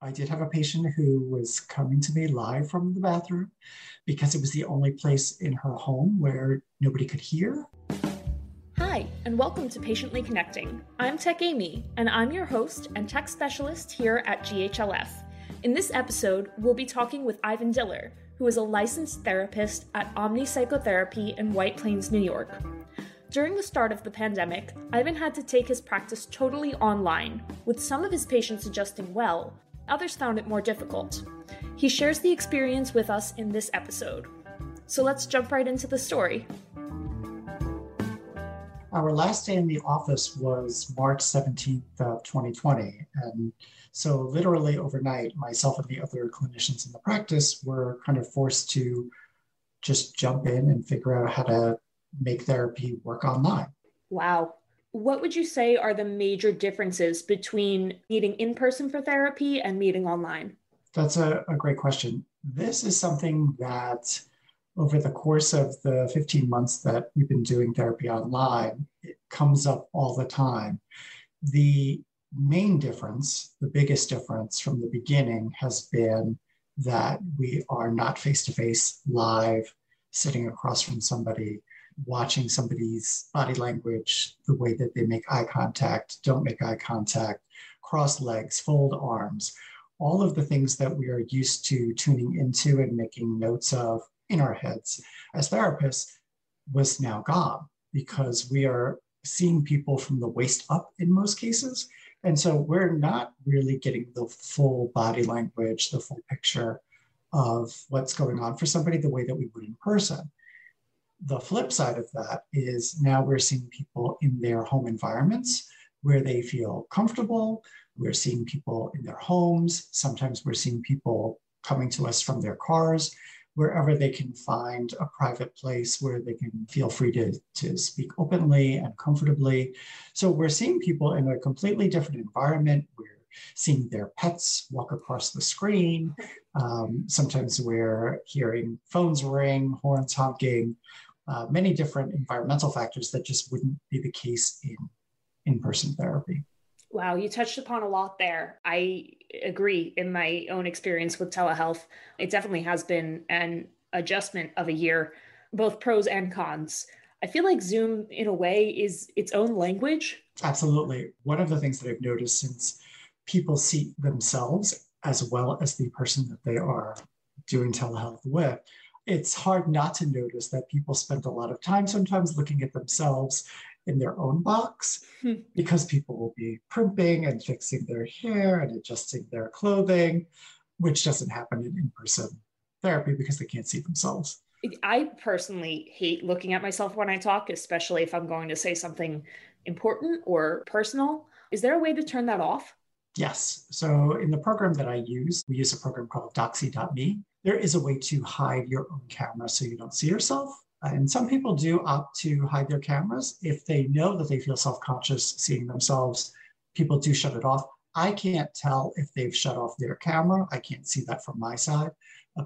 I did have a patient who was coming to me live from the bathroom because it was the only place in her home where nobody could hear. Hi, and welcome to Patiently Connecting. I'm Tech Amy, and I'm your host and tech specialist here at GHLF. In this episode, we'll be talking with Ivan Diller, who is a licensed therapist at Omni Psychotherapy in White Plains, New York. During the start of the pandemic, Ivan had to take his practice totally online, with some of his patients adjusting well, others found it more difficult. He shares the experience with us in this episode. So let's jump right into the story. Our last day in the office was March 17th of 2020. And so literally overnight, myself and the other clinicians in the practice were kind of forced to just jump in and figure out how to make therapy work online. Wow. What would you say are the major differences between meeting in person for therapy and meeting online? That's a great question. This is something that over the course of the 15 months that we've been doing therapy online, it comes up all the time. The main difference, the biggest difference from the beginning has been that we are not face-to-face live, sitting across from somebody, watching somebody's body language, the way that they make eye contact, don't make eye contact, cross legs, fold arms, all of the things that we are used to tuning into and making notes of in our heads as therapists was now gone because we are seeing people from the waist up in most cases. And so we're not really getting the full body language, the full picture of what's going on for somebody the way that we would in person. The flip side of that is now we're seeing people in their home environments where they feel comfortable. We're seeing people in their homes. Sometimes we're seeing people coming to us from their cars, wherever they can find a private place where they can feel free to speak openly and comfortably. So we're seeing people in a completely different environment. We're seeing their pets walk across the screen. Sometimes we're hearing phones ring, horns honking. Many different environmental factors that just wouldn't be the case in in-person therapy. Wow, you touched upon a lot there. I agree in my own experience with telehealth. It definitely has been an adjustment of a year, both pros and cons. I feel like Zoom, in a way, is its own language. Absolutely. One of the things that I've noticed since people see themselves as well as the person that they are doing telehealth with, it's hard not to notice that people spend a lot of time sometimes looking at themselves in their own box because people will be primping and fixing their hair and adjusting their clothing, which doesn't happen in in-person therapy because they can't see themselves. I personally hate looking at myself when I talk, especially if I'm going to say something important or personal. Is there a way to turn that off? Yes. So in the program that I use, we use a program called doxy.me. There is a way to hide your own camera so you don't see yourself. And some people do opt to hide their cameras. If they know that they feel self-conscious seeing themselves, people do shut it off. I can't tell if they've shut off their camera. I can't see that from my side.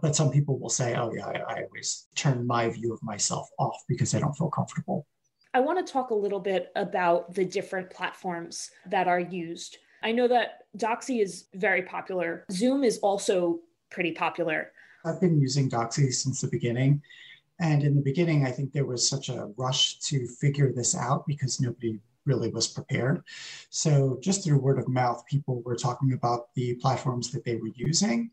But some people will say, oh yeah, I always turn my view of myself off because I don't feel comfortable. I want to talk a little bit about the different platforms that are used. I know that Doxy is very popular. Zoom is also pretty popular. I've been using Doxy since the beginning. And in the beginning, I think there was such a rush to figure this out because nobody really was prepared. So just through word of mouth, people were talking about the platforms that they were using.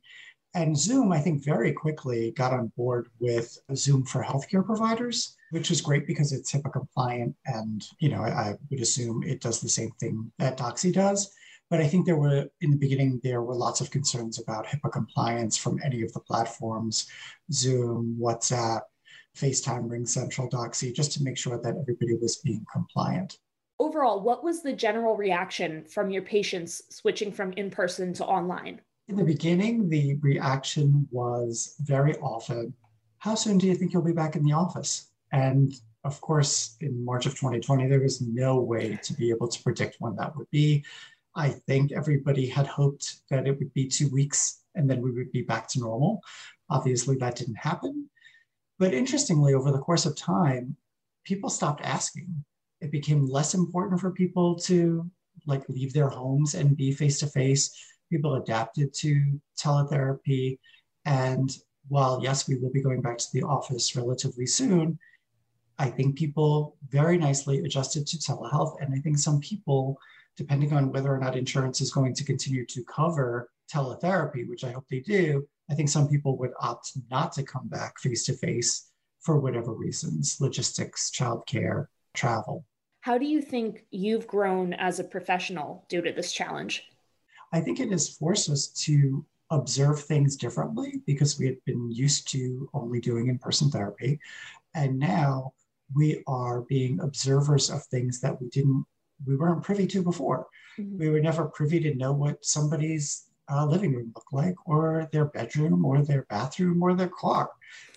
And Zoom, I think, very quickly got on board with Zoom for healthcare providers, which is great because it's HIPAA compliant. And, you know, I would assume it does the same thing that Doxy does. But I think there were, in the beginning, there were lots of concerns about HIPAA compliance from any of the platforms, Zoom, WhatsApp, FaceTime, RingCentral, Doxy, just to make sure that everybody was being compliant. Overall, what was the general reaction from your patients switching from in-person to online? In the beginning, the reaction was very often, how soon do you think you'll be back in the office? And of course, in March of 2020, there was no way to be able to predict when that would be. I think everybody had hoped that it would be 2 weeks and then we would be back to normal. Obviously, that didn't happen. But interestingly, over the course of time, people stopped asking. It became less important for people to leave their homes and be face-to-face. people adapted to teletherapy. And while, yes, we will be going back to the office relatively soon, I think people very nicely adjusted to telehealth. And I think some people, depending on whether or not insurance is going to continue to cover teletherapy, which I hope they do, I think some people would opt not to come back face-to-face for whatever reasons, logistics, childcare, travel. How do you think you've grown as a professional due to this challenge? I think it has forced us to observe things differently because we had been used to only doing in-person therapy. And now we are being observers of things that we weren't privy to before. Mm-hmm. We were never privy to know what somebody's living room looked like, or their bedroom, or their bathroom, or their car.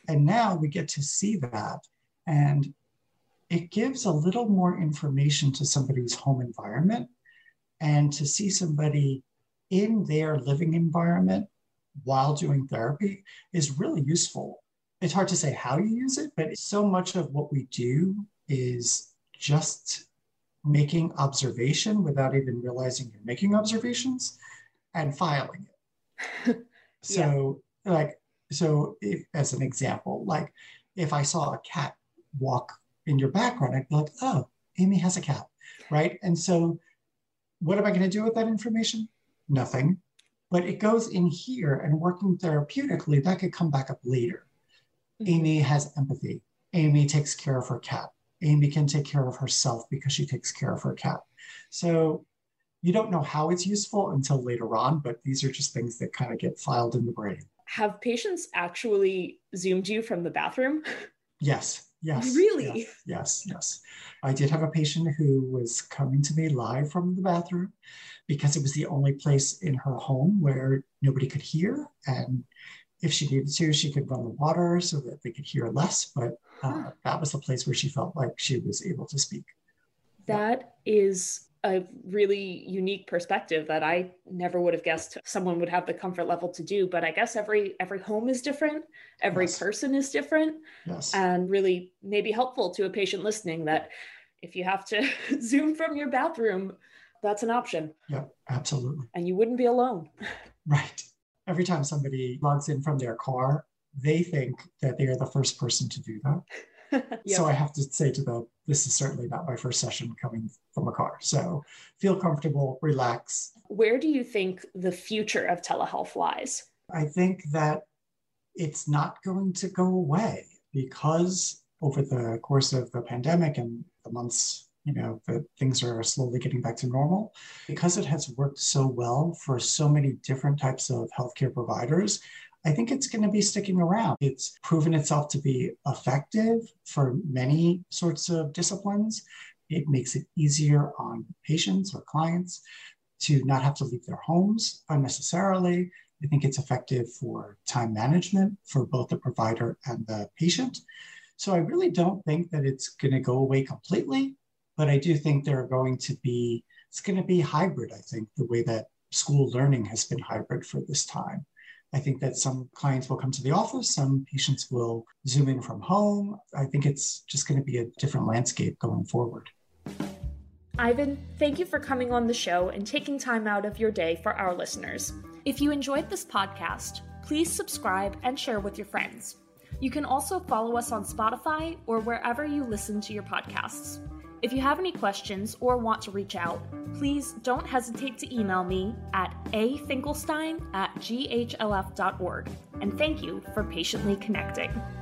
And now we get to see that. And it gives a little more information to somebody's home environment, and to see somebody in their living environment while doing therapy is really useful. It's hard to say how you use it, but so much of what we do is just making observation without even realizing you're making observations and filing it. So, as an example, if I saw a cat walk in your background, I'd be like, oh, Amy has a cat, right? And so what am I going to do with that information? Nothing. But it goes in here, and working therapeutically, that could come back up later. Mm-hmm. Amy has empathy. Amy takes care of her cat. Amy can take care of herself because she takes care of her cat. So you don't know how it's useful until later on, but these are just things that kind of get filed in the brain. Have patients actually Zoomed you from the bathroom? Yes. Yes. Really? Yes. I did have a patient who was coming to me live from the bathroom because it was the only place in her home where nobody could hear. And if she needed to, she could run the water so that they could hear less. But that was the place where she felt like she was able to speak. That is a really unique perspective that I never would have guessed someone would have the comfort level to do. But I guess every home is different. Every person is different. Yes. And really maybe helpful to a patient listening that if you have to Zoom from your bathroom, that's an option. Yeah, absolutely. And you wouldn't be alone. Right. Every time somebody logs in from their car, they think that they are the first person to do that. Yep. So I have to say to them, this is certainly not my first session coming from a car. So feel comfortable, relax. Where do you think the future of telehealth lies? I think that it's not going to go away, because over the course of the pandemic and the months, that things are slowly getting back to normal, because it has worked so well for so many different types of healthcare providers, I think it's going to be sticking around. It's proven itself to be effective for many sorts of disciplines. It makes it easier on patients or clients to not have to leave their homes unnecessarily. I think it's effective for time management for both the provider and the patient. So I really don't think that it's going to go away completely, but I do think it's going to be hybrid, I think, the way that school learning has been hybrid for this time. I think that some clients will come to the office, some patients will Zoom in from home. I think it's just going to be a different landscape going forward. Ivan, thank you for coming on the show and taking time out of your day for our listeners. If you enjoyed this podcast, please subscribe and share with your friends. You can also follow us on Spotify or wherever you listen to your podcasts. If you have any questions or want to reach out, please don't hesitate to email me at afinkelstein@ghlf.org. And thank you for patiently connecting.